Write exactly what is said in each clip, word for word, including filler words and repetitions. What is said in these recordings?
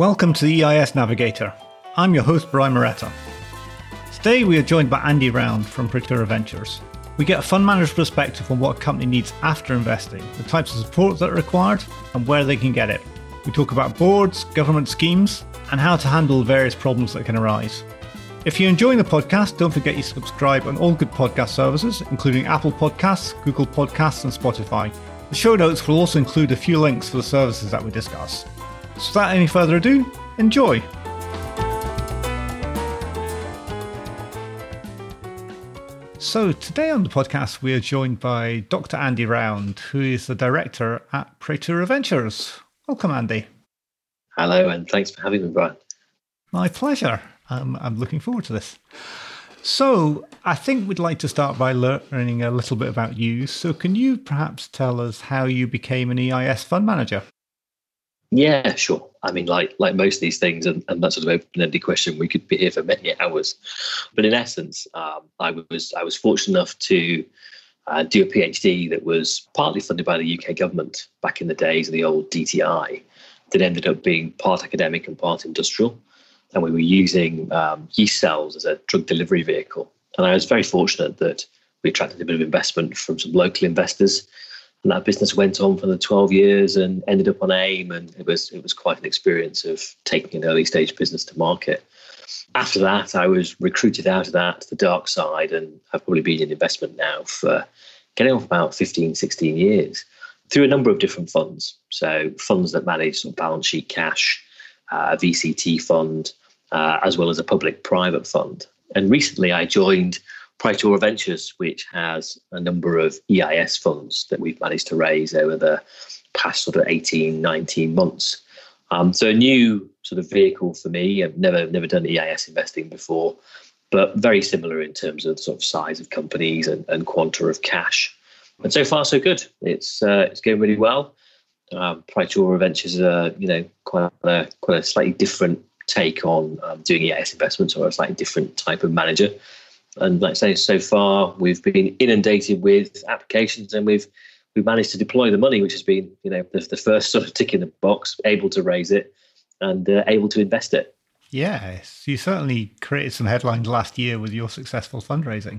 Welcome to the E I S Navigator. I'm your host, Brian Moretta. Today we are joined by Andy Round from Praetura Ventures. We get a fund manager's perspective on what a company needs after investing, the types of support that are required, and where they can get it. We talk about boards, government schemes, and how to handle various problems that can arise. If you're enjoying the podcast, don't forget you subscribe on all good podcast services, including Apple Podcasts, Google Podcasts, and Spotify. The show notes will also include a few links for the services that we discuss. So without any further ado, enjoy. So today on the podcast, we are joined by Doctor Andy Round, who is the director at Praetura Ventures. Welcome, Andy. Hello, and thanks for having me, Brian. My pleasure. Um, I'm looking forward to this. So I think we'd like to start by learning a little bit about you. So can you perhaps tell us how you became an E I S fund manager? Yeah, sure. I mean, like like most of these things, and, and that sort of open-ended question, we could be here for many hours. But in essence, um, I was I was fortunate enough to uh, do a PhD that was partly funded by the U K government back in the days of the old D T I, that ended up being part academic and part industrial. And we were using um, yeast cells as a drug delivery vehicle. And I was very fortunate that we attracted a bit of investment from some local investors. And that business went on for the twelve years and ended up on AIM. And it was it was quite an experience of taking an early stage business to market. After that, I was recruited out of that to the dark side. And I've probably been in investment now for getting on for about fifteen, sixteen years through a number of different funds. So funds that manage sort of balance sheet cash, uh, a V C T fund, uh, as well as a public-private fund. And recently I joined Praetura Ventures, which has a number of E I S funds that we've managed to raise over the past sort of eighteen, nineteen months. Um, so a new sort of vehicle for me. I've never never done E I S investing before, but very similar in terms of sort of size of companies and, and quanta of cash. And so far, so good. It's uh, it's going really well. Um, Praetura Ventures are, you know, quite a quite a slightly different take on um, doing E I S investments, or a slightly different type of manager. And like I say, so far we've been inundated with applications, and we've we've managed to deploy the money, which has been, you know, the, the first sort of tick in the box, able to raise it and uh, able to invest it. Yes, you certainly created some headlines last year with your successful fundraising.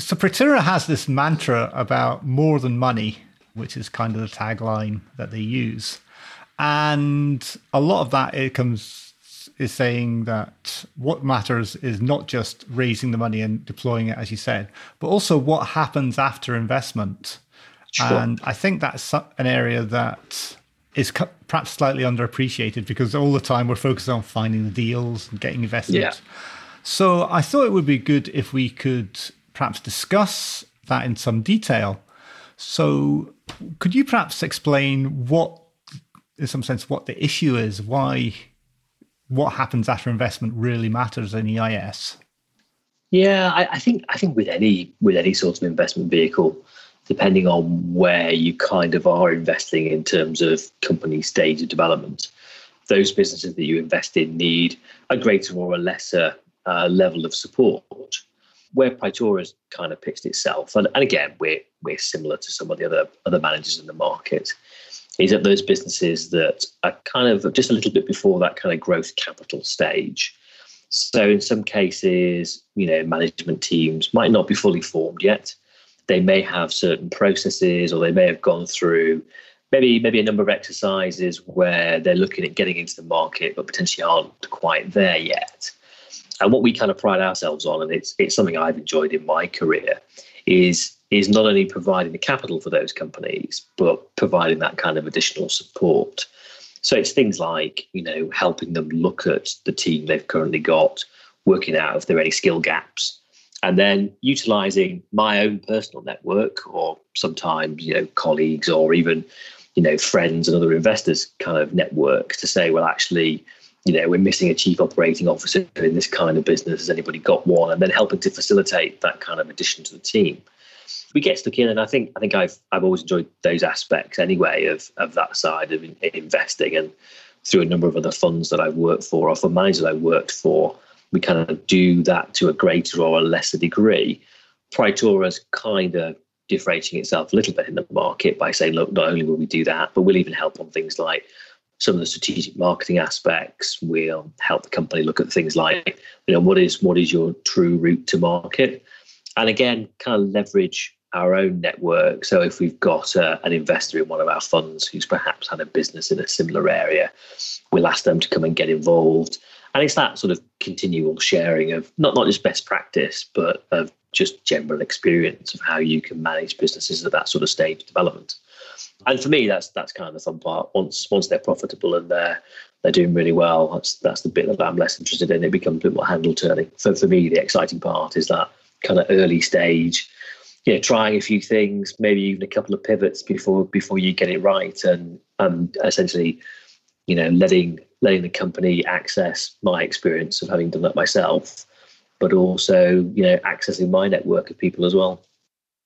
So Praetura has this mantra about more than money, which is kind of the tagline that they use, and a lot of that it comes. is saying that what matters is not just raising the money and deploying it, as you said, but also what happens after investment. Sure. And I think that's an area that is perhaps slightly underappreciated, because all the time we're focused on finding the deals and getting investment. Yeah. So I thought it would be good if we could perhaps discuss that in some detail. So could you perhaps explain what, in some sense, what the issue is, why what happens after investment really matters in E I S? Yeah, I, I think I think with any with any sort of investment vehicle, depending on where you kind of are investing in terms of company stage of development, those businesses that you invest in need a greater or a lesser uh, level of support. Where Praetura's kind of pitched itself, and, and again, we're we're similar to some of the other other managers in the market, is that those businesses that are kind of just a little bit before that kind of growth capital stage. So in some cases, you know, management teams might not be fully formed yet. They may have certain processes, or they may have gone through maybe maybe a number of exercises where they're looking at getting into the market, but potentially aren't quite there yet. And what we kind of pride ourselves on, and it's it's something I've enjoyed in my career, is is not only providing the capital for those companies, but providing that kind of additional support. So it's things like, you know, helping them look at the team they've currently got, working out if there are any skill gaps, and then utilising my own personal network, or sometimes, you know, colleagues, or even, you know, friends and other investors' kind of network to say, well, actually, you know, we're missing a chief operating officer in this kind of business. Has anybody got one? And then helping to facilitate that kind of addition to the team. We get stuck in, and I think I think I've I've always enjoyed those aspects anyway of of that side of in, investing, and through a number of other funds that I've worked for, or for managers that I've worked for, we kind of do that to a greater or a lesser degree. Praetura's kind of differentiating itself a little bit in the market by saying, look, not only will we do that, but we'll even help on things like some of the strategic marketing aspects. We'll help the company look at things like, you know, what is what is your true route to market? And again, kind of leverage our own network. So if we've got uh, an investor in one of our funds who's perhaps had a business in a similar area, we'll ask them to come and get involved. And it's that sort of continual sharing of not, not just best practice, but of just general experience of how you can manage businesses at that sort of stage of development. And for me, that's that's kind of the fun part. Once once they're profitable and they're they're doing really well, that's that's the bit that I'm less interested in. It becomes a bit more handle turning. So for me, the exciting part is that kind of early stage, you know, trying a few things, maybe even a couple of pivots before before you get it right, and and essentially, you know, letting letting the company access my experience of having done that myself, but also, you know, accessing my network of people as well.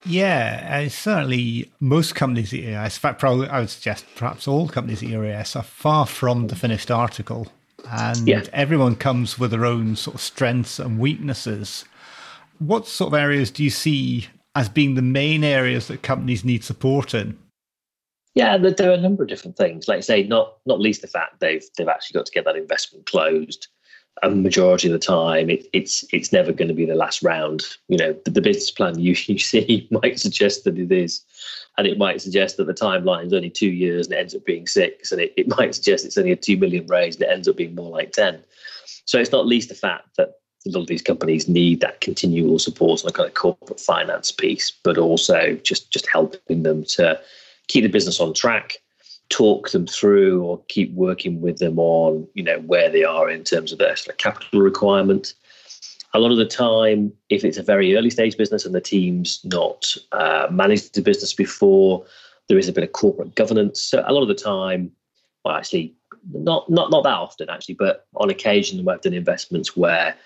Yeah, and certainly most companies at E I S, in fact, probably I would suggest perhaps all companies at E I S are far from the finished article, and yeah. everyone comes with their own sort of strengths and weaknesses. What sort of areas do you see as being the main areas that companies need support in? Yeah, there are a number of different things. Like I say, not not least the fact they've they've actually got to get that investment closed. A majority of the time, it, it's it's never going to be the last round. You know, the, the business plan you, you see might suggest that it is, and it might suggest that the timeline is only two years and it ends up being six, and it, it might suggest it's only a two million raise and it ends up being more like ten. So it's not least the fact that a lot of these companies need that continual support on a kind of corporate finance piece, but also just just helping them to keep the business on track, talk them through or keep working with them on, you know, where they are in terms of their sort of capital requirement. A lot of the time, if it's a very early stage business and the team's not uh, managed the business before, there is a bit of corporate governance. So a lot of the time, well, actually, not not not that often, actually, but on occasion we've done investments where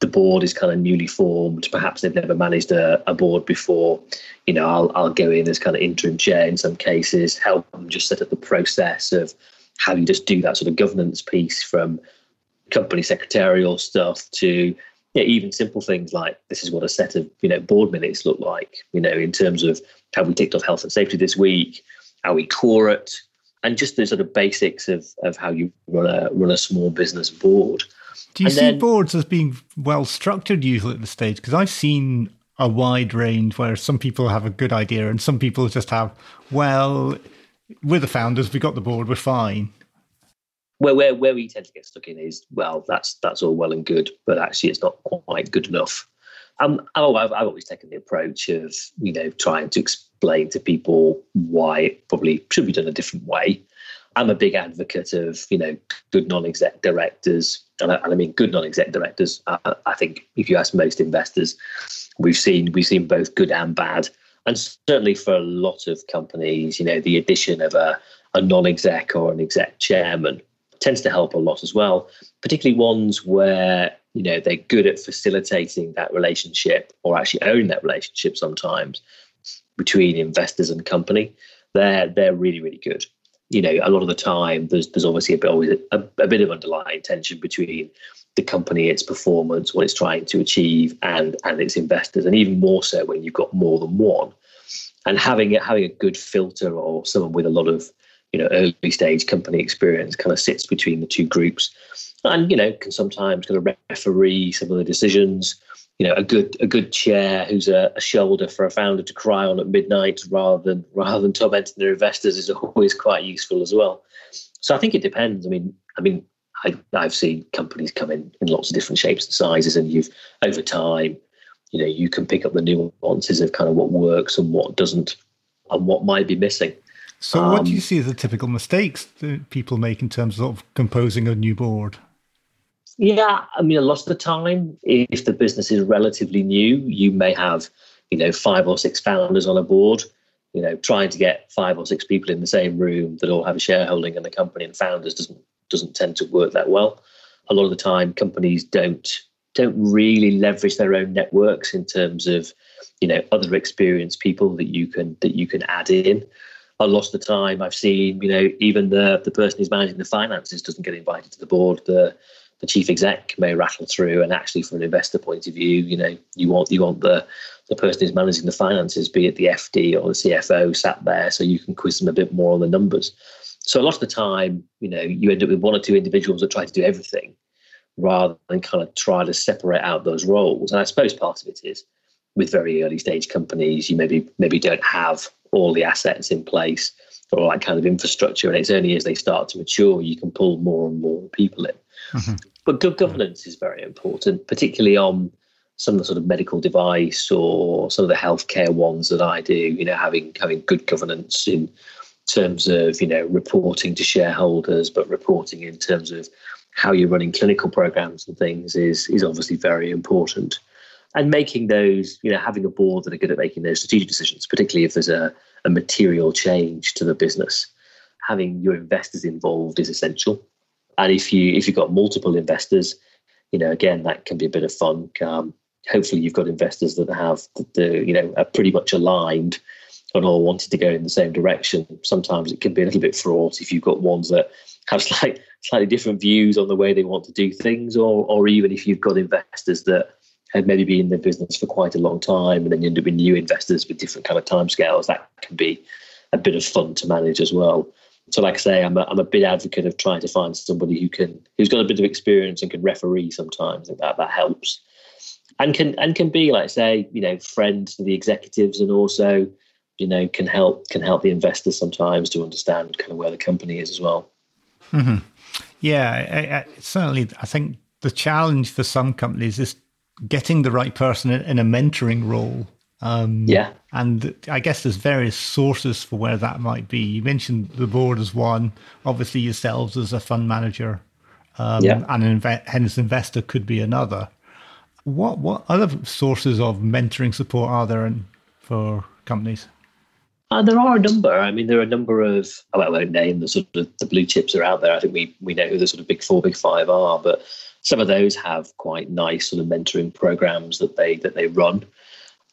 the board is kind of newly formed. Perhaps they've never managed a, a board before. You know, I'll I'll go in as kind of interim chair in some cases, help them just set up the process of how you just do that sort of governance piece, from company secretarial stuff to yeah, even simple things like this is what a set of, you know, board minutes look like. You know, in terms of have we ticked off health and safety this week? Are we corporate? And just the sort of basics of of how you run a run a small business board. Do you and see then, boards as being well structured usually at this stage? Because I've seen a wide range where some people have a good idea and some people just have, well, we're the founders, we got the board, we're fine. Where where where we tend to get stuck in is, well, that's that's all well and good, but actually it's not quite good enough. Um, oh, I've I've always taken the approach of, you know, trying to explain to people why it probably should be done a different way. I'm a big advocate of, you know, good non-exec directors. And I, and I mean, good non-exec directors, I, I think if you ask most investors, we've seen we've seen both good and bad. And certainly for a lot of companies, you know, the addition of a, a non-exec or an exec chairman tends to help a lot as well, particularly ones where, you know, they're good at facilitating that relationship or actually own that relationship sometimes between investors and company. They're, they're really, really good. You know, a lot of the time, there's there's obviously a bit always a, a bit of underlying tension between the company, its performance, what it's trying to achieve, and and its investors, and even more so when you've got more than one. And having having a good filter or someone with a lot of, you know, early stage company experience kind of sits between the two groups, and, you know, can sometimes kind of referee some of the decisions. You know, a good a good chair who's a, a shoulder for a founder to cry on at midnight rather than rather than tormenting their investors is always quite useful as well. So I think it depends. I mean, I mean, I, I've seen companies come in in lots of different shapes and sizes, and you've over time, you know, you can pick up the nuances of kind of what works and what doesn't, and what might be missing. So, um, what do you see as the typical mistakes that people make in terms of composing a new board? Yeah, I mean, a lot of the time, if the business is relatively new, you may have, you know, five or six founders on a board, you know, trying to get five or six people in the same room that all have a shareholding in the company and founders doesn't doesn't tend to work that well. A lot of the time, companies don't don't really leverage their own networks in terms of, you know, other experienced people that you can that you can add in. A lot of the time, I've seen, you know, even the the person who's managing the finances doesn't get invited to the board. The The chief exec may rattle through, and actually, from an investor point of view, you know, you want you want the the person who's managing the finances, be it the F D or the C F O, sat there so you can quiz them a bit more on the numbers. So a lot of the time, you know, you end up with one or two individuals that try to do everything rather than kind of try to separate out those roles. And I suppose part of it is with very early stage companies, you maybe maybe don't have all the assets in place or like kind of infrastructure. And it's only as they start to mature, you can pull more and more people in. Mm-hmm. But good governance is very important, particularly on some of the sort of medical device or some of the healthcare ones that I do, you know, having having good governance in terms of, you know, reporting to shareholders, but reporting in terms of how you're running clinical programs and things is is obviously very important. And making those, you know, having a board that are good at making those strategic decisions, particularly if there's a, a material change to the business. Having your investors involved is essential. And if you if you've got multiple investors, you know, again, that can be a bit of fun. Um, hopefully you've got investors that have the, the, you know, are pretty much aligned and all wanted to go in the same direction. Sometimes it can be a little bit fraught if you've got ones that have slight, slightly different views on the way they want to do things, or or even if you've got investors that had maybe been in the business for quite a long time and then you end up with new investors with different kind of timescales. That can be a bit of fun to manage as well. So like I say, I'm a, I'm a big advocate of trying to find somebody who can, who's got a bit of experience and can referee sometimes. I think that, that helps. And can and can be, like I say, you know, friend to the executives, and also, you know, can help can help the investors sometimes to understand kind of where the company is as well. Mm-hmm. Yeah, I, I, certainly. I think the challenge for some companies is getting the right person in a mentoring role. Um, yeah. And I guess there's various sources for where that might be. You mentioned the board as one, obviously yourselves as a fund manager, um, yeah. and an inve- hence investor could be another. What what other sources of mentoring support are there in, for companies? Uh, there are a number. I mean, there are a number of, well, I won't name the sort of the blue chips are out there. I think we we know who the sort of big four, big five are, but some of those have quite nice sort of mentoring programs that they that they run.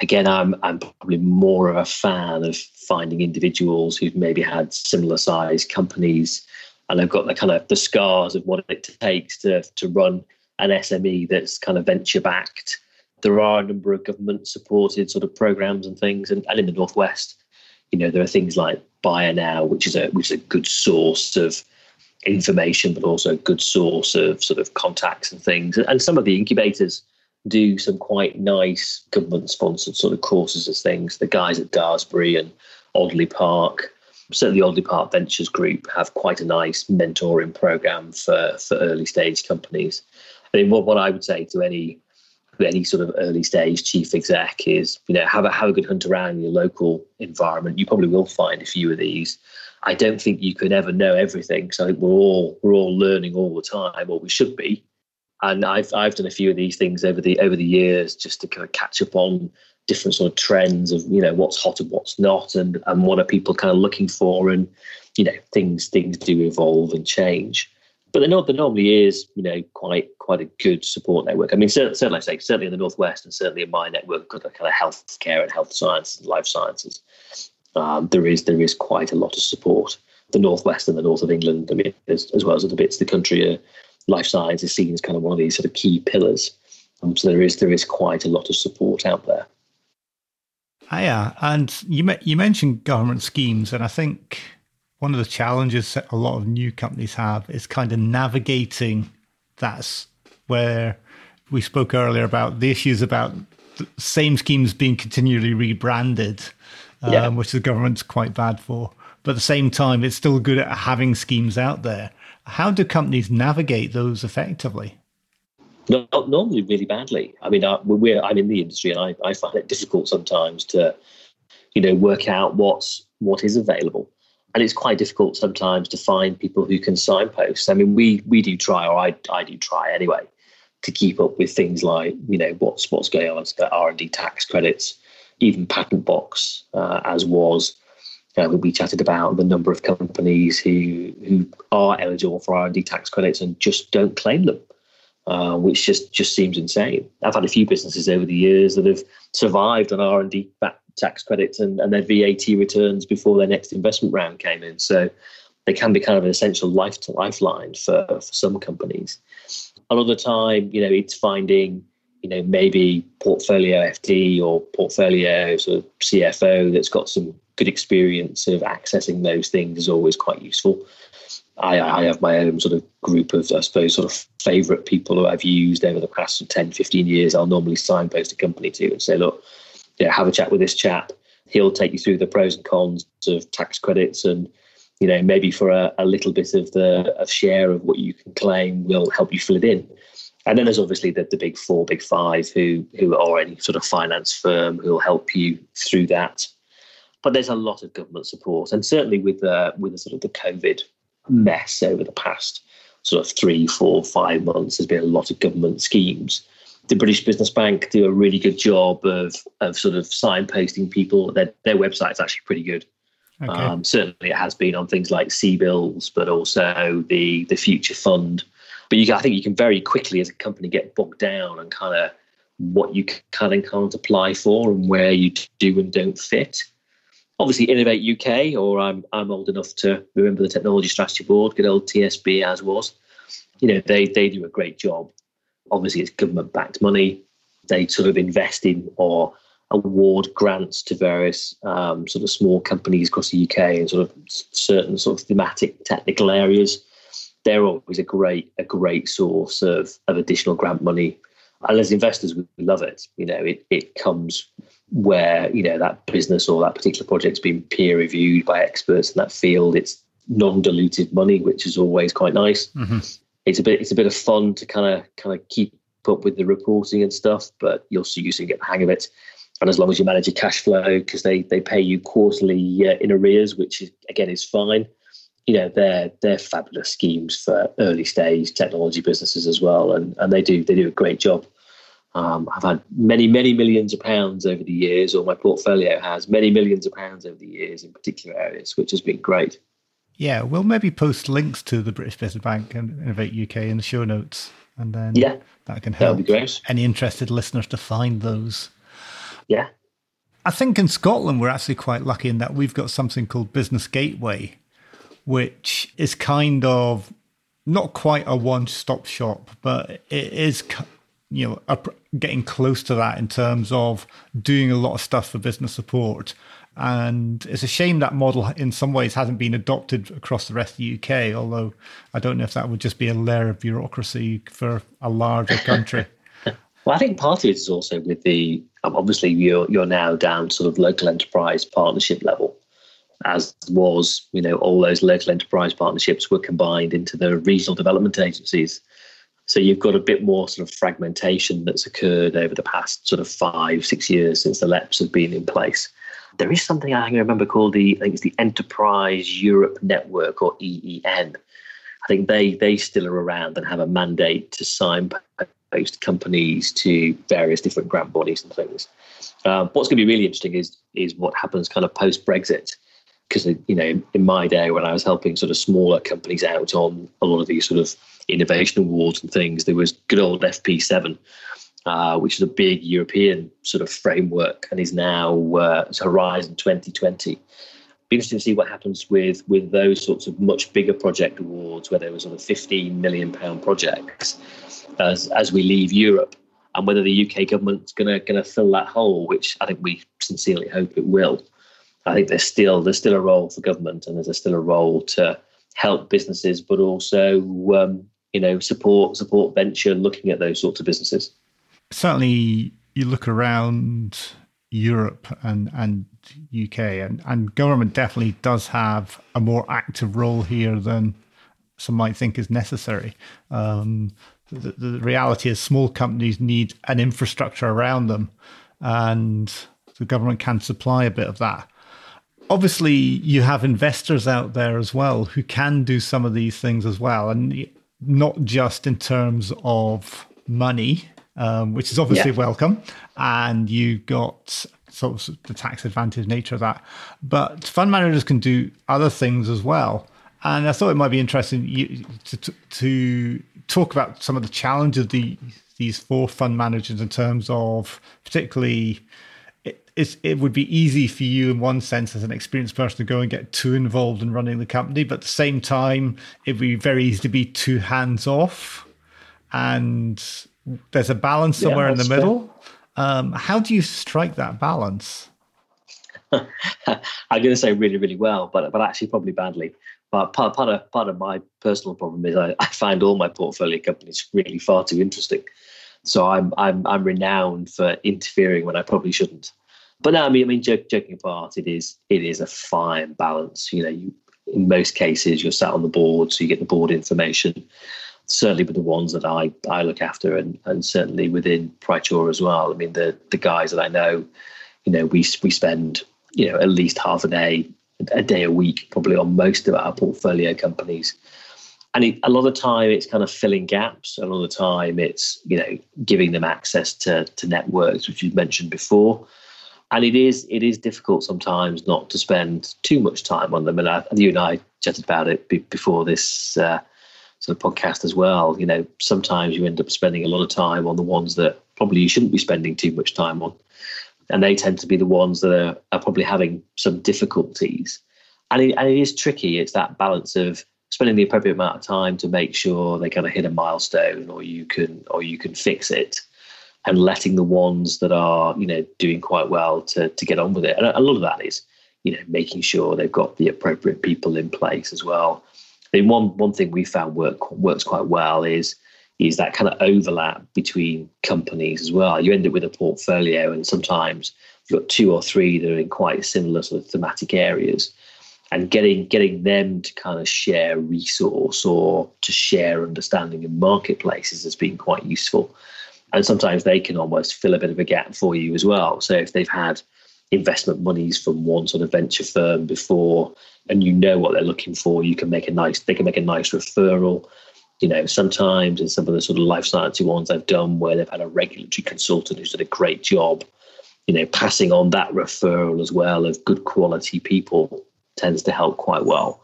Again, I'm I'm probably more of a fan of finding individuals who've maybe had similar size companies and have got the kind of the scars of what it takes to to run an S M E that's kind of venture backed. There are a number of government supported sort of programs and things, and, and in the Northwest, you know, there are things like Bionow, which is a which is a good source of information, but also a good source of sort of contacts and things. And, and some of the incubators do some quite nice government-sponsored sort of courses as things. The guys at Daresbury and Audley Park, certainly Audley Park Ventures Group, have quite a nice mentoring program for, for early-stage companies. I mean, what, what I would say to any any sort of early-stage chief exec is, you know, have a have a good hunt around your local environment. You probably will find a few of these. I don't think you could ever know everything, so I think we're all we're all learning all the time, or we should be. And I've I've done a few of these things over the over the years just to kind of catch up on different sort of trends of, you know, what's hot and what's not, and, and what are people kind of looking for, and, you know, things things do evolve and change. But there normally is, you know, quite quite a good support network. I mean, certainly I say certainly in the Northwest, and certainly in my network, got kind of healthcare and health science and life sciences. Um, there is there is quite a lot of support. The Northwest and the north of England, I mean, as, as well as other bits of the country, uh, life science is seen as kind of one of these sort of key pillars. Um, so there is there is quite a lot of support out there. Yeah, and you me- you mentioned government schemes, and I think one of the challenges that a lot of new companies have is kind of navigating. That's where we spoke earlier about the issues about the same schemes being continually rebranded. Yeah. Um, which the government's quite bad for. But at the same time, it's still good at having schemes out there. How do companies navigate those effectively? Not, not normally really badly. I mean, I, we're, I'm in the industry, and I, I find it difficult sometimes to, you know, work out what's, what is available. And it's quite difficult sometimes to find people who can signpost. I mean, we we do try, or I, I do try anyway, to keep up with things like, you know, what's, what's going on, so R and D tax credits, even Patent Box, uh, as was, you know, we chatted about the number of companies who who are eligible for R and D tax credits and just don't claim them, uh, which just, just seems insane. I've had a few businesses over the years that have survived on R and D tax credits and, and their V A T returns before their next investment round came in. So they can be kind of an essential life to lifeline for, for some companies. Another time, you know, it's finding, you know, maybe portfolio F D or portfolio sort of C F O that's got some good experience of accessing those things is always quite useful. I, I have my own sort of group of, I suppose, sort of favourite people who I've used over the past ten, fifteen years. I'll normally signpost a company to and say, look, yeah, have a chat with this chap. He'll take you through the pros and cons of tax credits, and, you know, maybe for a, a little bit of the of share of what you can claim, we'll help you fill it in. And then there's obviously the, the big four, big five who who are any sort of finance firm who will help you through that. But there's a lot of government support, and certainly with the, with the sort of the COVID mess over the past sort of three, four, five months, there's been a lot of government schemes. The British Business Bank do a really good job of of sort of signposting people. Their their website is actually pretty good. Okay. Um, certainly, it has been on things like C-bills, but also the the Future Fund. But you, I think you can very quickly, as a company, get bogged down on kind of what you can and can't apply for and where you do and don't fit. Obviously, Innovate U K, or I'm I'm old enough to remember the Technology Strategy Board, good old T S B as was. You know, they they do a great job. Obviously, it's government-backed money. They sort of invest in or award grants to various um, sort of small companies across the U K in sort of certain sort of thematic technical areas. They're always a great a great source of, of additional grant money. And as investors, we love it. You know, it, it comes where, you know, that business or that particular project's been peer-reviewed by experts in that field. It's non-dilutive money, which is always quite nice. Mm-hmm. It's a bit it's a bit of fun to kind of kind of keep up with the reporting and stuff, but you'll see you soon get the hang of it. And as long as you manage your cash flow, because they, they pay you quarterly uh, in arrears, which is, again, is fine. You know, they're they're fabulous schemes for early stage technology businesses as well, and and they do they do a great job. Um, I've had many many millions of pounds over the years, or my portfolio has many millions of pounds over the years in particular areas, which has been great. Yeah, we'll maybe post links to the British Business Bank and Innovate U K in the show notes, and then yeah, that can help any interested listeners to find those. Yeah, I think in Scotland we're actually quite lucky in that we've got something called Business Gateway, which is kind of not quite a one-stop shop, but it is, you know, getting close to that in terms of doing a lot of stuff for business support. And it's a shame that model in some ways hasn't been adopted across the rest of the U K, although I don't know if that would just be a layer of bureaucracy for a larger country. Well, I think part of it is also with the, obviously you're, you're now down sort of local enterprise partnership level. As was, you know, all those local enterprise partnerships were combined into the regional development agencies. So you've got a bit more sort of fragmentation that's occurred over the past sort of five, six years since the L E Ps have been in place. There is something I can remember called the, I think it's the Enterprise Europe Network, or E E N. I think they they still are around and have a mandate to signpost companies to various different grant bodies and things. Um, what's going to be really interesting is is what happens kind of post-Brexit. Because, you know, in my day when I was helping sort of smaller companies out on a lot of these sort of innovation awards and things, there was good old F P seven, uh, which is a big European sort of framework and is now uh, Horizon twenty twenty. Be interesting to see what happens with with those sorts of much bigger project awards where there were sort of fifteen million pounds projects as, as we leave Europe, and whether the U K government's going to going to fill that hole, which I think we sincerely hope it will. I think there's still there's still a role for government, and there's still a role to help businesses, but also um, you know support support venture looking at those sorts of businesses. Certainly, you look around Europe and and U K, and, and government definitely does have a more active role here than some might think is necessary. Um, the, the reality is, small companies need an infrastructure around them, and the government can supply a bit of that. Obviously, you have investors out there as well who can do some of these things as well, and not just in terms of money, um, which is obviously yeah. welcome, and you've got sort of the tax advantage nature of that. But fund managers can do other things as well, and I thought it might be interesting to to talk about some of the challenges of the, these four fund managers in terms of particularly. It's, it would be easy for you in one sense as an experienced person to go and get too involved in running the company, but at the same time, it would be very easy to be too hands-off. And there's a balance somewhere yeah, in the middle. Um, how do you strike that balance? I'm going to say really, really well, but but actually probably badly. But part part of part of my personal problem is I, I find all my portfolio companies really far too interesting. So I'm I'm I'm renowned for interfering when I probably shouldn't. But no, I mean I mean joke, joking apart, it is it is a fine balance. You know, you, in most cases you're sat on the board, so you get the board information. Certainly with the ones that I, I look after, and, and certainly within Praetura as well. I mean, the the guys that I know, you know, we we spend, you know, at least half a day, a day a week, probably on most of our portfolio companies. And it, a lot of time it's kind of filling gaps. A lot of time it's, you know, giving them access to to networks, which you've mentioned before. And it is it is difficult sometimes not to spend too much time on them. And I, you and I chatted about it b- before this uh sort of podcast as well. You know, sometimes you end up spending a lot of time on the ones that probably you shouldn't be spending too much time on. And they tend to be the ones that are, are probably having some difficulties. And it, and it is tricky. It's that balance of spending the appropriate amount of time to make sure they kind of hit a milestone, or you can, or you can fix it, and letting the ones that are, you know, doing quite well to, to get on with it. And a lot of that is, you know, making sure they've got the appropriate people in place as well. I mean, one one thing we found work works quite well is is that kind of overlap between companies as well. You end up with a portfolio, and sometimes you've got two or three that are in quite similar sort of thematic areas, and getting getting them to kind of share resource or to share understanding in marketplaces has been quite useful. And sometimes they can almost fill a bit of a gap for you as well. So if they've had investment monies from one sort of venture firm before, and you know what they're looking for, you can make a nice, they can make a nice referral. You know, sometimes in some of the sort of life science ones I've done where they've had a regulatory consultant who's done a great job, you know, passing on that referral as well of good quality people tends to help quite well.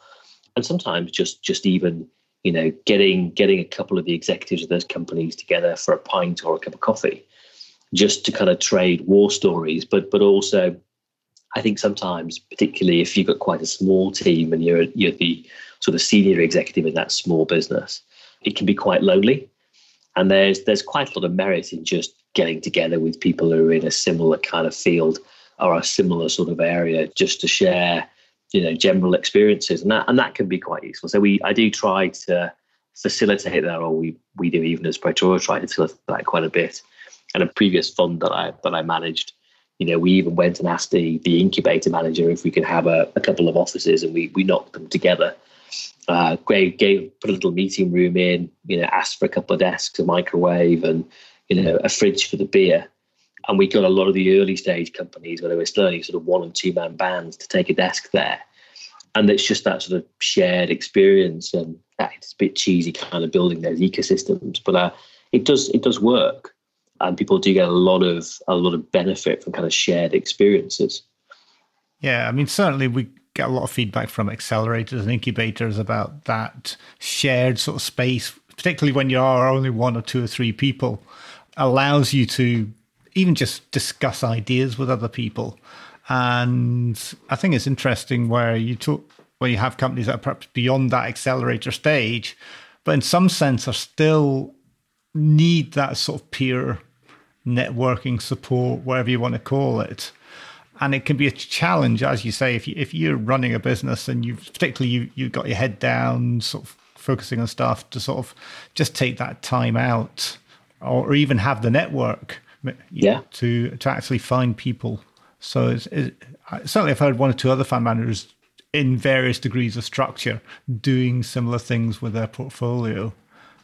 And sometimes just just even, you know, getting getting a couple of the executives of those companies together for a pint or a cup of coffee, just to kind of trade war stories, but but also I think sometimes, particularly if you've got quite a small team and you're you're the sort of senior executive in that small business, it can be quite lonely. And there's there's quite a lot of merit in just getting together with people who are in a similar kind of field or a similar sort of area, just to share, you know, general experiences, and that and that can be quite useful. So we I do try to facilitate that, or we we do even as Praetura try to facilitate that quite a bit. And a previous fund that I that I managed, you know, we even went and asked the, the incubator manager if we could have a, a couple of offices, and we we knocked them together. Uh, gave, gave put a little meeting room in, you know, asked for a couple of desks, a microwave, and, you know, a fridge for the beer. And we got a lot of the early stage companies where they were still only sort of one and two man bands to take a desk there. And it's just that sort of shared experience, and it's a bit cheesy kind of building those ecosystems, but uh, it does it does work. And people do get a lot of a lot of benefit from kind of shared experiences. Yeah, I mean, certainly we get a lot of feedback from accelerators and incubators about that shared sort of space, particularly when you are only one or two or three people, allows you to even just discuss ideas with other people. And I think it's interesting where you talk, where you have companies that are perhaps beyond that accelerator stage, but in some sense are still need that sort of peer networking support, whatever you want to call it. And it can be a challenge, as you say, if, you, if you're running a business and you've particularly you, you've got your head down, sort of focusing on stuff, to sort of just take that time out, or, or even have the network yeah. know, to to actually find people. So it's, it, certainly I've heard one or two other fund managers in various degrees of structure doing similar things with their portfolio,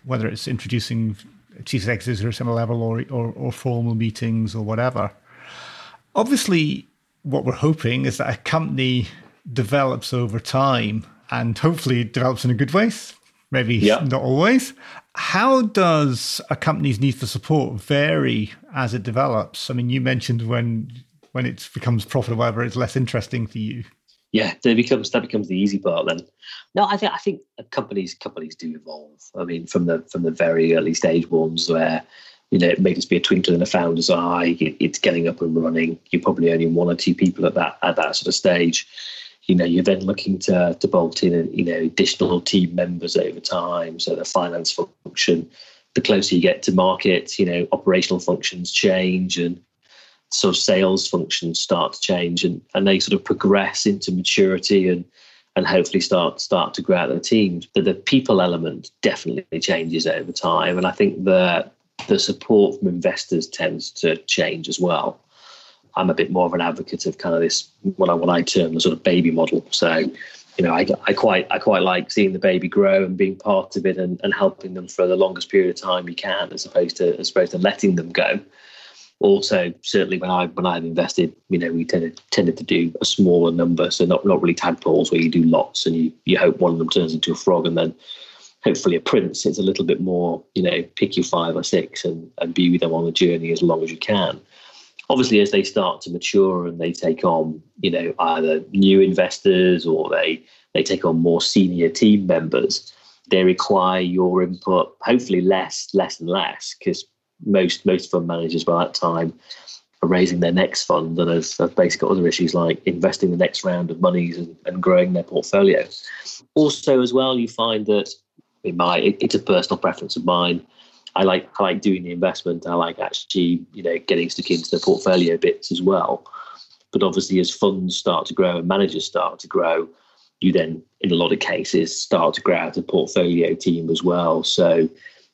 whether it's introducing chief executives or similar level, or, or or formal meetings or whatever. Obviously, what we're hoping is that a company develops over time, and hopefully develops in a good way, maybe yeah. not always. How does a company's need for support vary as it develops? I mean, you mentioned when when it becomes profitable, whatever, it's less interesting to you. Yeah, that becomes that becomes the easy part then. No, I think I think companies companies do evolve. I mean, from the from the very early stage ones where, you know, it may just be a twinkle in a founder's eye, it's getting up and running. You're probably only one or two people at that at that sort of stage. You know, you're then looking to to bolt in, you know, additional team members over time. So the finance function, the closer you get to market, you know, operational functions change, and sort of sales functions start to change, and, and they sort of progress into maturity and and hopefully start start to grow out their teams. But the people element definitely changes over time, and I think the the support from investors tends to change as well. I'm a bit more of an advocate of kind of this what I what I term the sort of baby model. So, you know, I, I quite I quite like seeing the baby grow and being part of it and, and helping them for the longest period of time you can, as opposed to as opposed to letting them go. Also, certainly when I when I've invested, you know, we tended tended to do a smaller number, so not not really tadpoles where you do lots and you you hope one of them turns into a frog and then hopefully a prince. It's a little bit more, you know, pick your five or six and and be with them on the journey as long as you can. Obviously, as they start to mature and they take on, you know, either new investors or they they take on more senior team members, they require your input. Hopefully, less less and less because Most most fund managers by that time are raising their next fund and have, have basically got other issues like investing the next round of monies and, and growing their portfolio. Also, as well, you find that in my it, it's a personal preference of mine. I like I like doing the investment. I like actually, you know, getting stuck into the portfolio bits as well. But obviously, as funds start to grow and managers start to grow, you then, in a lot of cases, start to grow out a portfolio team as well. So,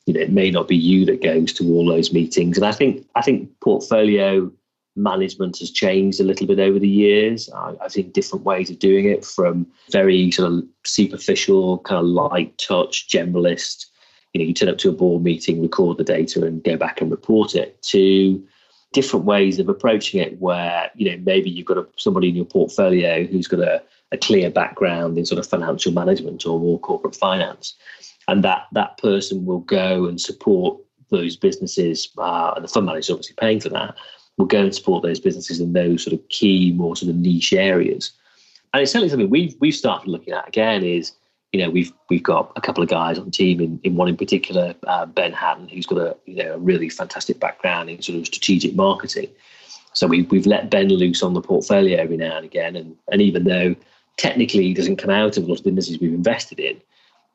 you know, it may not be you that goes to all those meetings. And I think I think portfolio management has changed a little bit over the years. I, I've seen different ways of doing it, from very sort of superficial, kind of light touch, generalist, you know, you turn up to a board meeting, record the data and go back and report it, to different ways of approaching it where, you know, maybe you've got a, somebody in your portfolio who's got a, a clear background in sort of financial management or more corporate finance. And that that person will go and support those businesses, uh, and the fund manager is obviously paying for that, will go and support those businesses in those sort of key, more sort of niche areas. And it's certainly something we've we've started looking at again is, you know, we've we've got a couple of guys on the team, in, in one in particular, uh, Ben Hatton, who's got a, you know, a really fantastic background in sort of strategic marketing. So we, we've let Ben loose on the portfolio every now and again. And, and even though technically he doesn't come out of a lot of businesses we've invested in,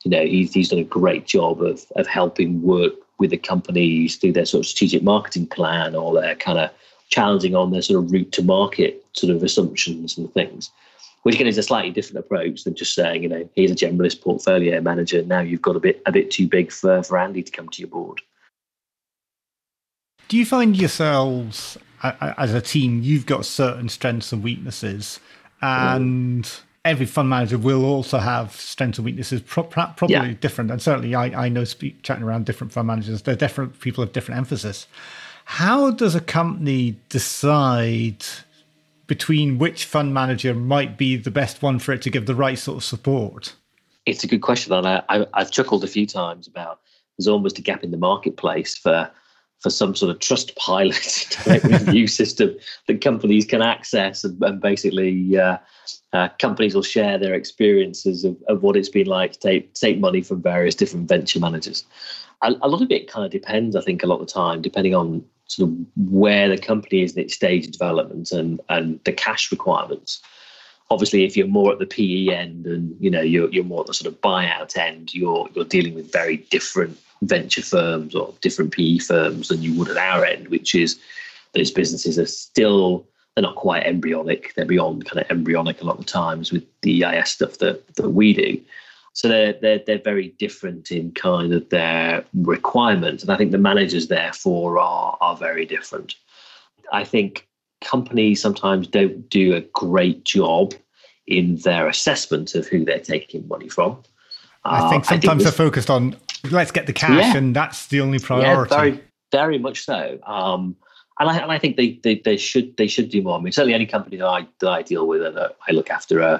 you know, he's, he's done a great job of of helping work with the companies through their sort of strategic marketing plan or their kind of challenging on their sort of route to market sort of assumptions and things, which again is a slightly different approach than just saying, you know, he's a generalist portfolio manager. Now you've got a bit a bit too big for, for Andy to come to your board. Do you find yourselves as a team, you've got certain strengths and weaknesses, and Ooh. Every fund manager will also have strengths and weaknesses, pro- probably yeah. different. And certainly I, I know, speak, chatting around different fund managers, they're different people have different emphasis. How does a company decide between which fund manager might be the best one for it to give the right sort of support? It's a good question. And I, I, I've chuckled a few times about there's almost a gap in the marketplace for for some sort of trust pilot review system that companies can access. And, and basically uh, uh, companies will share their experiences of, of what it's been like to take, take money from various different venture managers. A, a lot of it kind of depends, I think, a lot of the time, depending on sort of where the company is in its stage of development and, and the cash requirements. Obviously, if you're more at the P E end and, you know, you're, you're more at the sort of buyout end, you're you're dealing with very different venture firms or different P E firms than you would at our end, which is those businesses are still, they're not quite embryonic. They're beyond kind of embryonic a lot of times with the E I S stuff that, that we do. So they're, they're, they're very different in kind of their requirements. And I think the managers, therefore, are, are very different. I think companies sometimes don't do a great job in their assessment of who they're taking money from. I think sometimes uh, I think they're focused on, let's get the cash, yeah. and that's the only priority. Yeah, very, very much so. Um, and, I, and I think they, they, they should they should do more. I mean, certainly any company that I, that I deal with and uh, I look after, uh,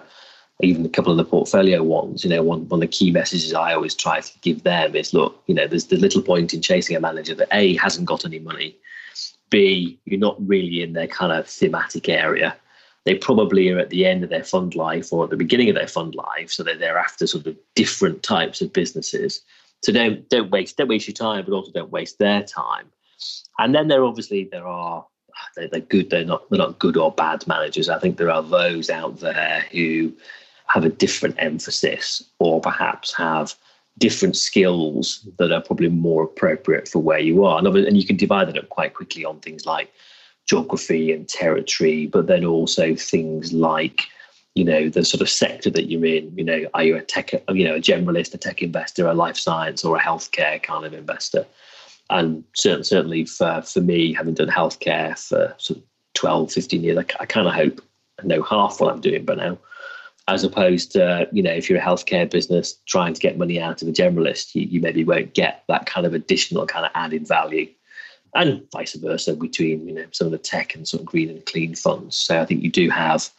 even a couple of the portfolio ones, you know, one, one of the key messages I always try to give them is, look, you know, there's the little point in chasing a manager that A, hasn't got any money, B, you're not really in their kind of thematic area. They probably are at the end of their fund life or at the beginning of their fund life, so that they're after sort of different types of businesses. So don't don't waste don't waste your time, but also don't waste their time. And then there obviously there are they're, they're good they're not they're not good or bad managers. I think there are those out there who have a different emphasis or perhaps have different skills that are probably more appropriate for where you are. And, and you can divide it up quite quickly on things like geography and territory, but then also things like, you know, the sort of sector that you're in. You know, are you a tech, you know, a generalist, a tech investor, a life science or a healthcare kind of investor? And certainly for, for me, having done healthcare for sort of twelve, fifteen years, I, I kind of hope I know half what I'm doing by now, as opposed to, you know, if you're a healthcare business trying to get money out of a generalist, you, you maybe won't get that kind of additional kind of added value, and vice versa between, you know, some of the tech and sort of green and clean funds. So I think you do have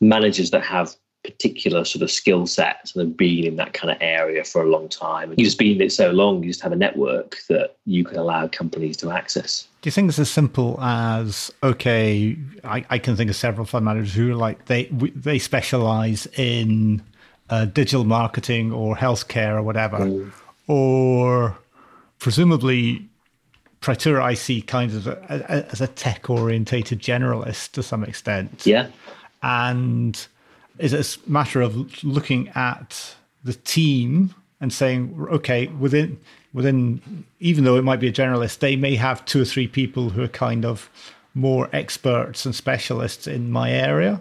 managers that have particular sort of skill sets and have been in that kind of area for a long time. You've just been in it so long, you just have a network that you can allow companies to access. Do you think it's as simple as, okay, I, I can think of several fund managers who are like, they they specialize in uh, digital marketing or healthcare or whatever, mm. or presumably Praetura I see kind of a, a, as a tech-orientated generalist to some extent. Yeah. And is it a matter of looking at the team and saying, okay, within, within, even though it might be a generalist, they may have two or three people who are kind of more experts and specialists in my area?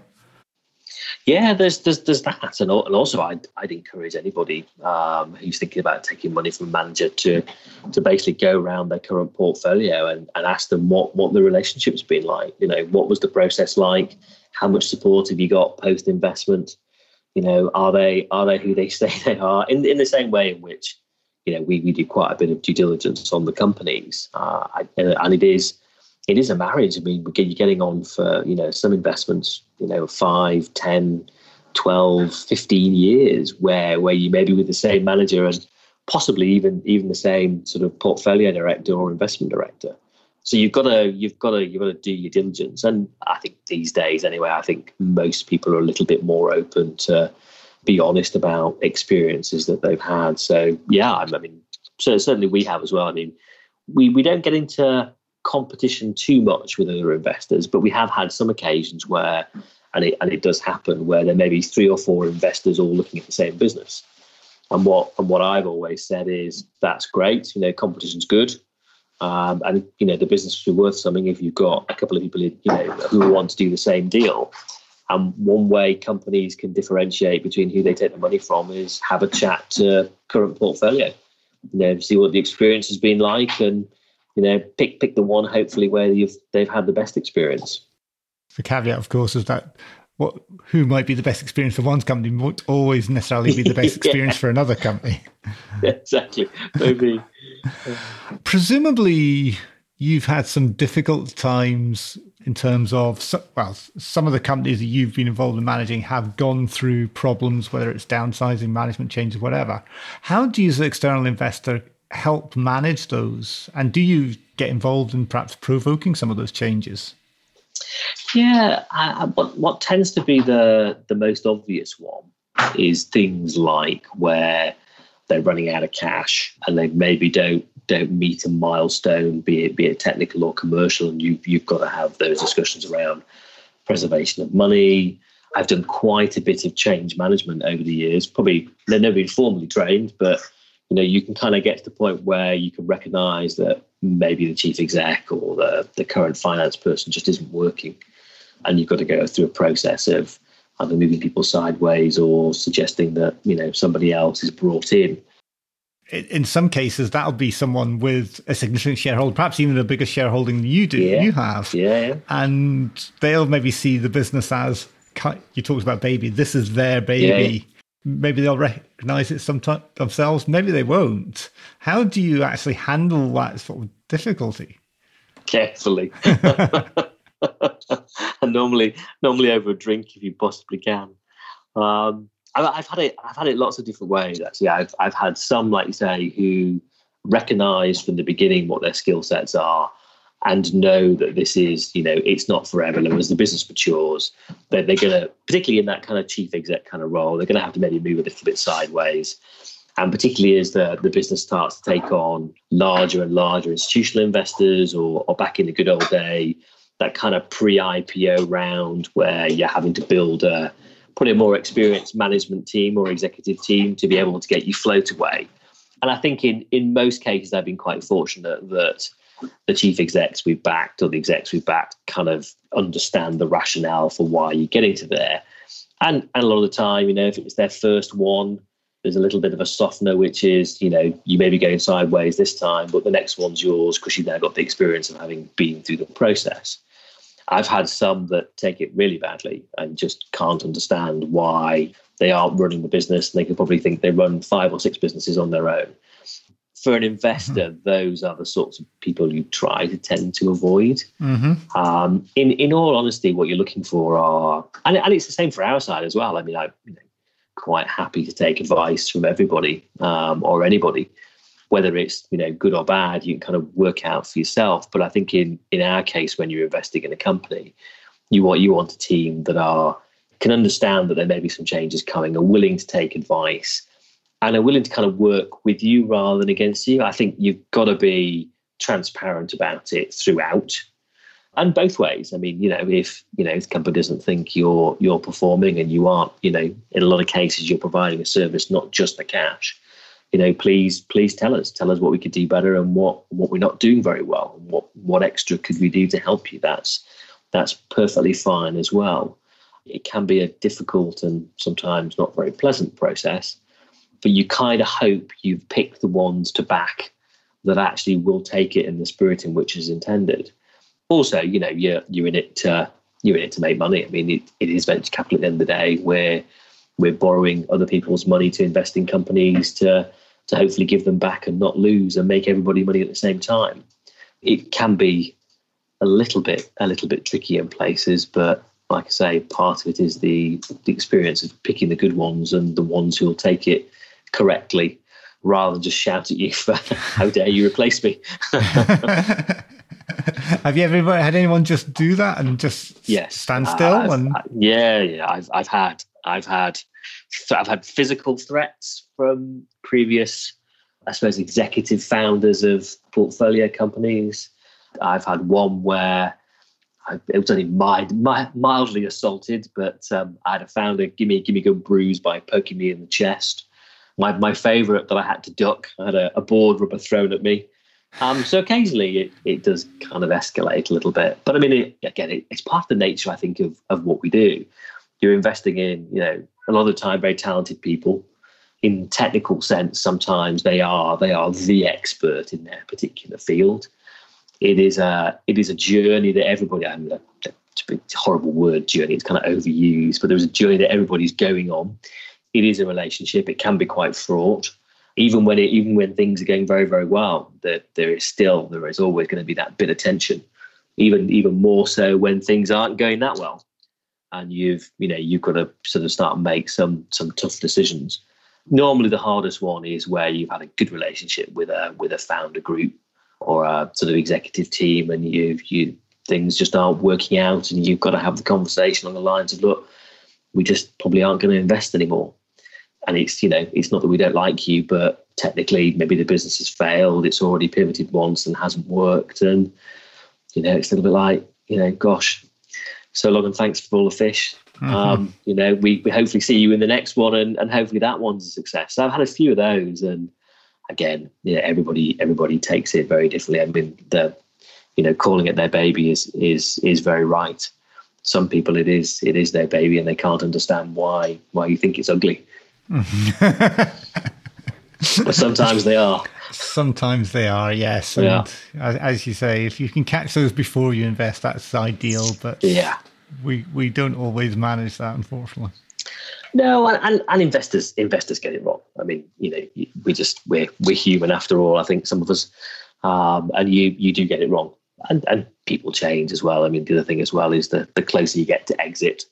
Yeah, there's there's, there's that. And also, I'd, I'd encourage anybody um, who's thinking about taking money from a manager to to basically go around their current portfolio and, and ask them what, what the relationship's been like. You know, what was the process like? How much support have you got post-investment? You know, are they are they who they say they are? In in the same way in which, you know, we, we do quite a bit of due diligence on the companies, uh, and it is it is a marriage. I mean, you're getting on for, you know, some investments, you know, five, ten, twelve, fifteen years where where you may be with the same manager and possibly even even the same sort of portfolio director or investment director. So you've got to you've got to you've got to do your diligence, and I think these days anyway, I think most people are a little bit more open to be honest about experiences that they've had. So yeah, I mean, so certainly we have as well. I mean, we we don't get into competition too much with other investors, but we have had some occasions where, and it and it does happen, where there may be three or four investors all looking at the same business. And what and what I've always said is that's great. You know, competition's good. Um, and, you know, the business will be worth something if you've got a couple of people, you know, who want to do the same deal. And one way companies can differentiate between who they take the money from is have a chat to current portfolio, you know, see what the experience has been like and, you know, pick pick the one, hopefully, where you've, they've had the best experience. The caveat, of course, is that what who might be the best experience for one's company won't always necessarily be the best yeah. experience for another company. Yeah, exactly. Maybe. Presumably, you've had some difficult times in terms of, well, some of the companies that you've been involved in managing have gone through problems, whether it's downsizing, management changes, whatever. How do you, as an external investor, help manage those? And do you get involved in perhaps provoking some of those changes? Yeah, I, I, what, what tends to be the, the most obvious one is things like where they're running out of cash and they maybe don't don't meet a milestone, be it be it technical or commercial, and you you've got to have those discussions around preservation of money. I've done quite a bit of change management over the years. Probably they've never been formally trained, but you know, you can kind of get to the point where you can recognise that maybe the chief exec or the the current finance person just isn't working, and you've got to go through a process of either moving people sideways or suggesting that, you know, somebody else is brought in. In some cases, that'll be someone with a significant shareholder, perhaps even a bigger shareholding than you do, yeah. you have. Yeah, yeah. And they'll maybe see the business as, you talked about baby, this is their baby. Yeah. Maybe they'll recognise it sometimes themselves, maybe they won't. How do you actually handle that sort of difficulty? Carefully. And normally, normally over a drink if you possibly can. Um, I, I've had it. I've had it lots of different ways. Actually, I've I've had some, like you say, who recognise from the beginning what their skill sets are, and know that this is, you know, it's not forever. And as the business matures, they're, they're going to, particularly in that kind of chief exec kind of role, they're going to have to maybe move a little bit sideways. And particularly as the, the business starts to take on larger and larger institutional investors, or, or back in the good old day, that kind of pre-I P O round where you're having to build a probably a more experienced management team or executive team to be able to get you float away. And I think in in most cases, I've been quite fortunate that the chief execs we've backed or the execs we've backed kind of understand the rationale for why you're getting to there. And, and a lot of the time, you know, if it's their first one, there's a little bit of a softener, which is, you know, you may be going sideways this time, but the next one's yours because you've now got the experience of having been through the process. I've had some that take it really badly and just can't understand why they aren't running the business. They could probably think they run five or six businesses on their own. For an investor, mm-hmm. those are the sorts of people you try to tend to avoid. Mm-hmm. Um, in in all honesty, what you're looking for are, and, and it's the same for our side as well. I mean, I'm you know, quite happy to take advice from everybody um, or anybody, whether it's you know good or bad. You can kind of work out for yourself. But I think in in our case, when you're investing in a company, you want you want a team that are can understand that there may be some changes coming, are willing to take advice, and are willing to kind of work with you rather than against you. I think you've got to be transparent about it throughout, and both ways. I mean, you know, if you know the company doesn't think you're you're performing and you aren't, you know, in a lot of cases you're providing a service, not just the cash. You know, please, please tell us, tell us what we could do better and what what we're not doing very well. And what what extra could we do to help you? That's that's perfectly fine as well. It can be a difficult and sometimes not very pleasant process. But you kind of hope you've picked the ones to back that actually will take it in the spirit in which it's intended. Also, you know, you're you're in it to you're in it to make money. I mean, it, it is venture capital at the end of the day, where we're borrowing other people's money to invest in companies to to hopefully give them back and not lose and make everybody money at the same time. It can be a little bit a little bit tricky in places, but like I say, part of it is the the experience of picking the good ones and the ones who'll take it correctly, rather than just shout at you for how dare you replace me. Have you ever had anyone just do that and just yes, stand still? I've, and I, yeah, yeah, I've I've had. I've had I've had physical threats from previous, I suppose, executive founders of portfolio companies. I've had one where I, it was only mild, mildly assaulted, but um, I had a founder give me give me a good bruise by poking me in the chest. My my favourite that I had to duck. I had a, a board rubber thrown at me. Um, so occasionally it, it does kind of escalate a little bit. But I mean, it, again, it, it's part of the nature, I think, of of what we do. You're investing in, you know, a lot of the time, very talented people. In technical sense, sometimes they are they are the expert in their particular field. It is a it is a journey that everybody. I mean, it's a horrible word, journey. It's kind of overused, but there's a journey that everybody's going on. It is a relationship. It can be quite fraught, even when it even when things are going very very well. That there, there is still there is always going to be that bit of tension, even even more so when things aren't going that well. And you've, you know, you've got to sort of start and make some some tough decisions. Normally, the hardest one is where you've had a good relationship with a with a founder group or a sort of executive team, and you you things just aren't working out, and you've got to have the conversation on the lines of, look, we just probably aren't going to invest anymore. And it's, you know, it's not that we don't like you, but technically, maybe the business has failed. It's already pivoted once and hasn't worked, and you know, it's a little bit like, you know, gosh. So long and thanks for all the fish. Mm-hmm. Um, you know, we, we hopefully see you in the next one, and, and hopefully that one's a success. So I've had a few of those, and again, you know, everybody everybody takes it very differently. I mean, the you know, calling it their baby is is is very right. Some people it is it is their baby, and they can't understand why why you think it's ugly. Mm-hmm. But sometimes they are. Sometimes they are, yes. Yeah. And as, as you say, if you can catch those before you invest, that's ideal. But yeah, we we don't always manage that, unfortunately. No, and, and, and investors investors get it wrong. I mean, you know, we just we're we're human after all. I think some of us, um, and you you do get it wrong, and and people change as well. I mean, the other thing as well is that the closer you get to exit,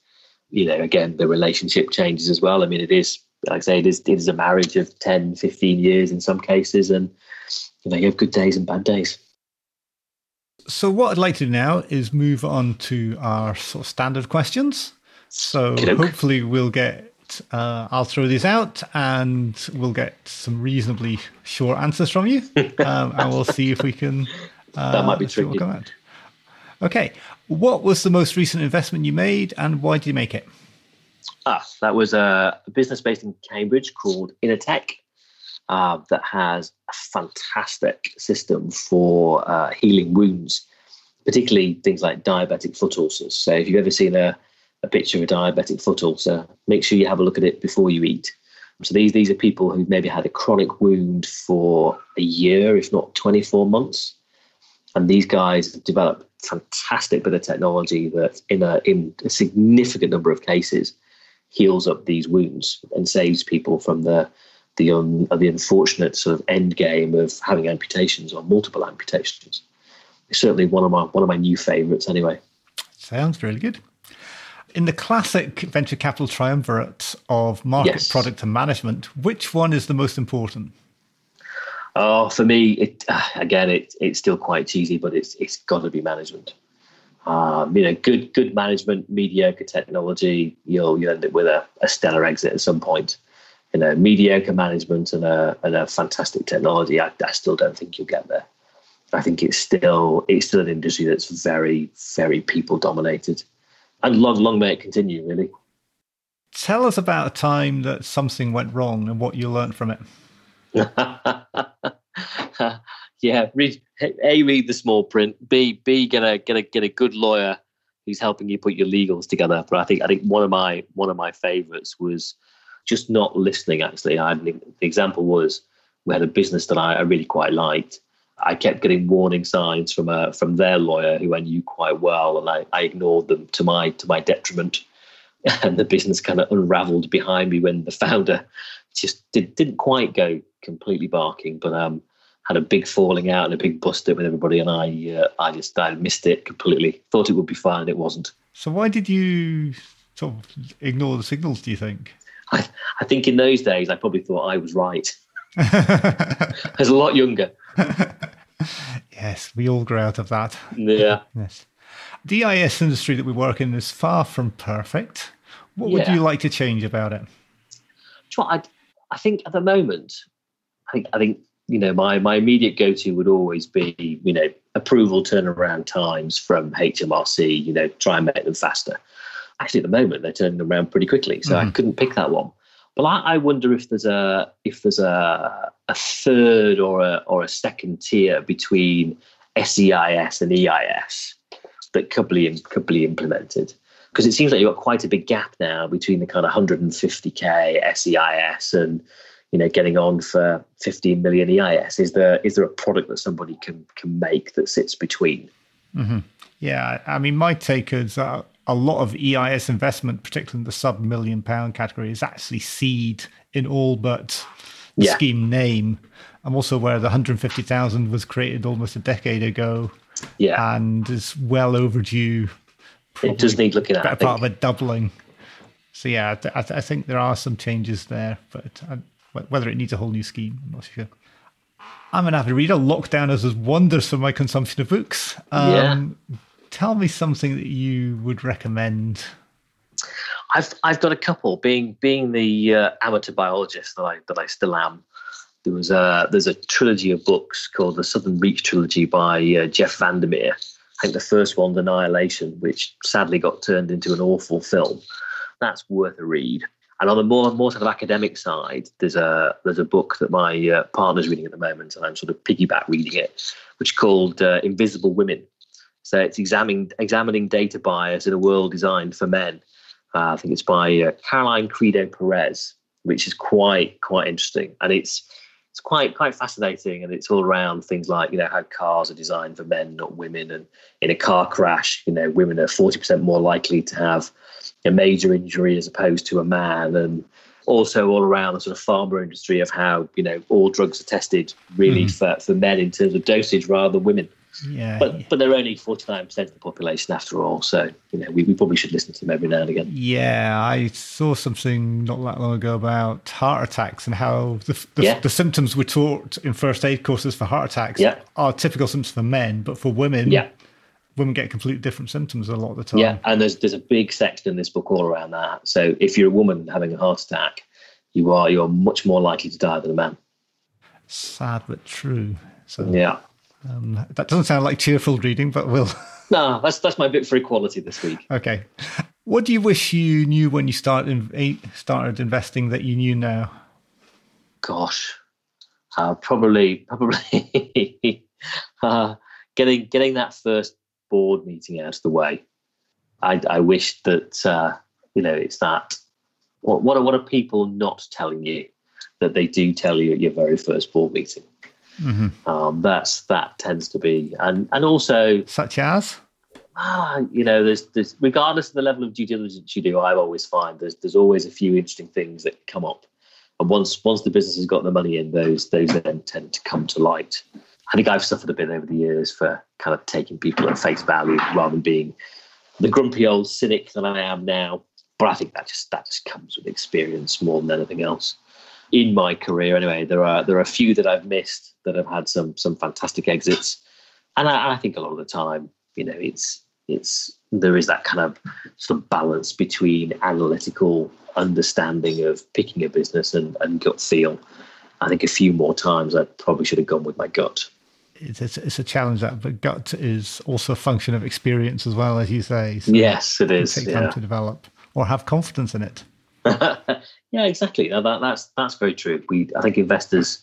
you know, again, the relationship changes as well. I mean, it is. Like I say, it is, it is a marriage of ten, fifteen years in some cases. And, you know, you have good days and bad days. So what I'd like to do now is move on to our sort of standard questions. So Kiddock. Hopefully we'll get, uh, I'll throw these out and we'll get some reasonably short answers from you. um, and we'll see if we can. Uh, that might be tricky. Okay. What was the most recent investment you made and why did you make it? Ah, that was a business based in Cambridge called InnoTech. uh, that has a fantastic system for uh, healing wounds, particularly things like diabetic foot ulcers. So if you've ever seen a, a picture of a diabetic foot ulcer, make sure you have a look at it before you eat. So these, these are people who've maybe had a chronic wound for a year, if not twenty-four months. And these guys have developed fantastic bit of technology that in a, in a significant number of cases heals up these wounds and saves people from the the, un, the unfortunate sort of end game of having amputations or multiple amputations. It's certainly one of my one of my new favourites anyway. Sounds really good. In the classic venture capital triumvirate of market, yes, product and management, which one is the most important? Oh, for me, it, again, it, it's still quite cheesy, but it's it's got to be management. Um, you know, good good management, mediocre technology, you'll you end up with a, a stellar exit at some point. You know, mediocre management and a and a fantastic technology, I, I still don't think you'll get there. I think it's still it's still an industry that's very, very people dominated, and long long may it continue. Really, tell us about a time that something went wrong and what you learned from it. Yeah, read, A, read the small print. B, B, get a get a get a good lawyer who's helping you put your legals together. But I think I think one of my one of my favourites was just not listening. Actually, I, the example was we had a business that I, I really quite liked. I kept getting warning signs from a from their lawyer who I knew quite well, and I, I ignored them to my to my detriment. And the business kind of unravelled behind me when the founder just did, didn't quite go completely barking, but um, had a big falling out and a big bust up with everybody. And I uh, I just I missed it completely. Thought it would be fine. It wasn't. So why did you sort of ignore the signals, do you think? I, I think in those days, I probably thought I was right. I was a lot younger. Yes, we all grow out of that. Yeah. Yes. The E I S industry that we work in is far from perfect. What yeah. would you like to change about it? I, I think at the moment, I think, I think you know, my, my immediate go-to would always be, you know, approval turnaround times from H M R C, you know, try and make them faster. Actually, at the moment, they're turning them around pretty quickly, so mm-hmm. I couldn't pick that one. But I, I wonder if there's a if there's a, a third or a, or a second tier between S E I S and E I S that could be, could be implemented. Because it seems like you've got quite a big gap now between the kind of one hundred fifty K S E I S and, you know, getting on for fifteen million E I S. Is there is there a product that somebody can can make that sits between? Mm-hmm. Yeah, I mean, my take is uh, a lot of E I S investment, particularly in the sub-million pound category, is actually seed in all but the yeah. scheme name. I'm also aware the one hundred fifty thousand was created almost a decade ago, yeah, and is well overdue. It does need looking at. Better part of a doubling. So yeah, I, th- I, th- I think there are some changes there, but I, whether it needs a whole new scheme, I'm not sure. I'm an avid reader. Lockdown has done wonders for my consumption of books. Um, yeah. Tell me something that you would recommend. I've I've got a couple. Being being the uh, amateur biologist that I that I still am, there was a there's a trilogy of books called the Southern Reach Trilogy by uh, Jeff Vandermeer. I think the first one's Annihilation, which sadly got turned into an awful film. That's worth a read. And on the more more sort of academic side, there's a there's a book that my uh, partner's reading at the moment, and I'm sort of piggyback reading it, which is called uh, Invisible Women. So it's examining examining data bias in a world designed for men. Uh, I think it's by uh, Caroline Criado Perez, which is quite quite interesting, and it's it's quite quite fascinating, and it's all around things like, you know, how cars are designed for men, not women, and in a car crash, you know, women are forty percent more likely to have a major injury as opposed to a man, and also all around the sort of pharma industry of how, you know, all drugs are tested really mm. for, for men in terms of dosage rather than women. Yeah, but yeah. but they're only forty-nine percent of the population after all, so, you know, we, we probably should listen to them every now and again. Yeah, I saw something not that long ago about heart attacks and how the the, yeah. the symptoms we're taught in first aid courses for heart attacks yeah. are typical symptoms for men, but for women, yeah. women get completely different symptoms a lot of the time. Yeah, and there's there's a big section in this book all around that. So if you're a woman having a heart attack, you are you are much more likely to die than a man. Sad but true. So yeah. Um, that doesn't sound like cheerful reading, but we'll... No, that's that's my bit for equality this week. Okay. What do you wish you knew when you started started investing that you knew now? Gosh, uh, probably probably uh, getting getting that first board meeting out of the way. I, I wish that uh, you know it's that. What what are, what are people not telling you that they do tell you at your very first board meeting? Mm-hmm. Um, that's that tends to be, and and also such as. Ah, you know, there's, there's, regardless of the level of due diligence you do, I always find there's there's always a few interesting things that come up. And once once the business has got the money in, those those then tend to come to light. I think I've suffered a bit over the years for kind of taking people at face value rather than being the grumpy old cynic that I am now. But I think that just that just comes with experience more than anything else. In my career, anyway, there are there are a few that I've missed that have had some some fantastic exits, and I, I think a lot of the time, you know, it's. It's there is that kind of sort of balance between analytical understanding of picking a business and, and gut feel. I think a few more times I probably should have gone with my gut. It's, it's a challenge that, but gut is also a function of experience as well, as you say. So yes, it is. Take yeah. time to develop or have confidence in it. Yeah, exactly. Now that, that's that's very true. We I think investors,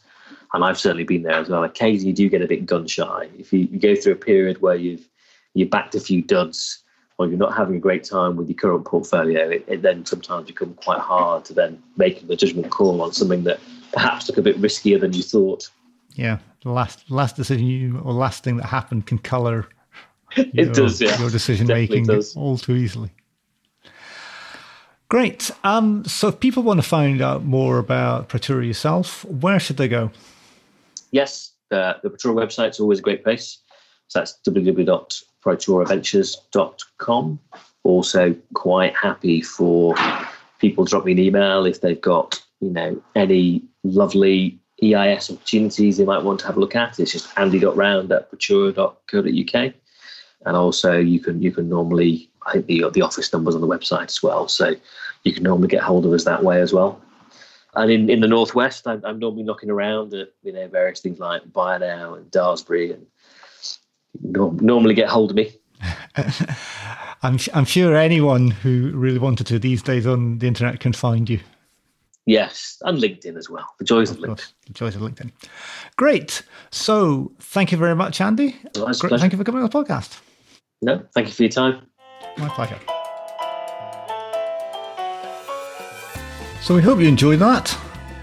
and I've certainly been there as well. Occasionally, you do get a bit gun shy if you, you go through a period where you've. You backed a few duds, or you're not having a great time with your current portfolio. It, it then sometimes becomes quite hard to then make the judgment call on something that perhaps looked a bit riskier than you thought. Yeah, the last last decision you or last thing that happened can colour your, it does, yeah. your decision making all too easily. Great. Um, so, if people want to find out more about Praetura yourself, where should they go? Yes, uh, the Praetura website is always a great place. So that's www. praetura ventures dot com. Also quite happy for people to drop me an email if they've got, you know, any lovely E I S opportunities they might want to have a look at. It's just andy dot round at praetura dot co dot uk. And also you can you can normally, I think the, the office number's on the website as well. So you can normally get hold of us that way as well. And in, in the Northwest, I'm, I'm normally knocking around at, you know, various things like Bionow and Daresbury, and normally get hold of me. I'm I'm sure anyone who really wanted to these days on the internet can find you. Yes, and LinkedIn as well. The joys of, of LinkedIn. Course, the joys of LinkedIn. Great. So thank you very much, Andy. Well, that's a pleasure. Thank you for coming on the podcast. No, thank you for your time. My pleasure. So we hope you enjoyed that.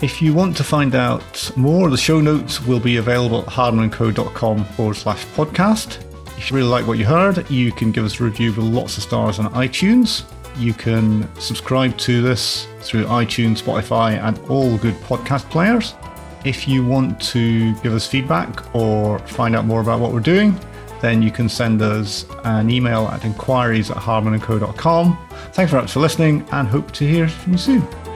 If you want to find out more, the show notes will be available at hardman and co dot com forward slash podcast. If you really like what you heard, you can give us a review with lots of stars on iTunes. You can subscribe to this through iTunes, Spotify, and all good podcast players. If you want to give us feedback or find out more about what we're doing, then you can send us an email at inquiries at hardman and co dot com. Thanks very much for listening, and hope to hear from you soon.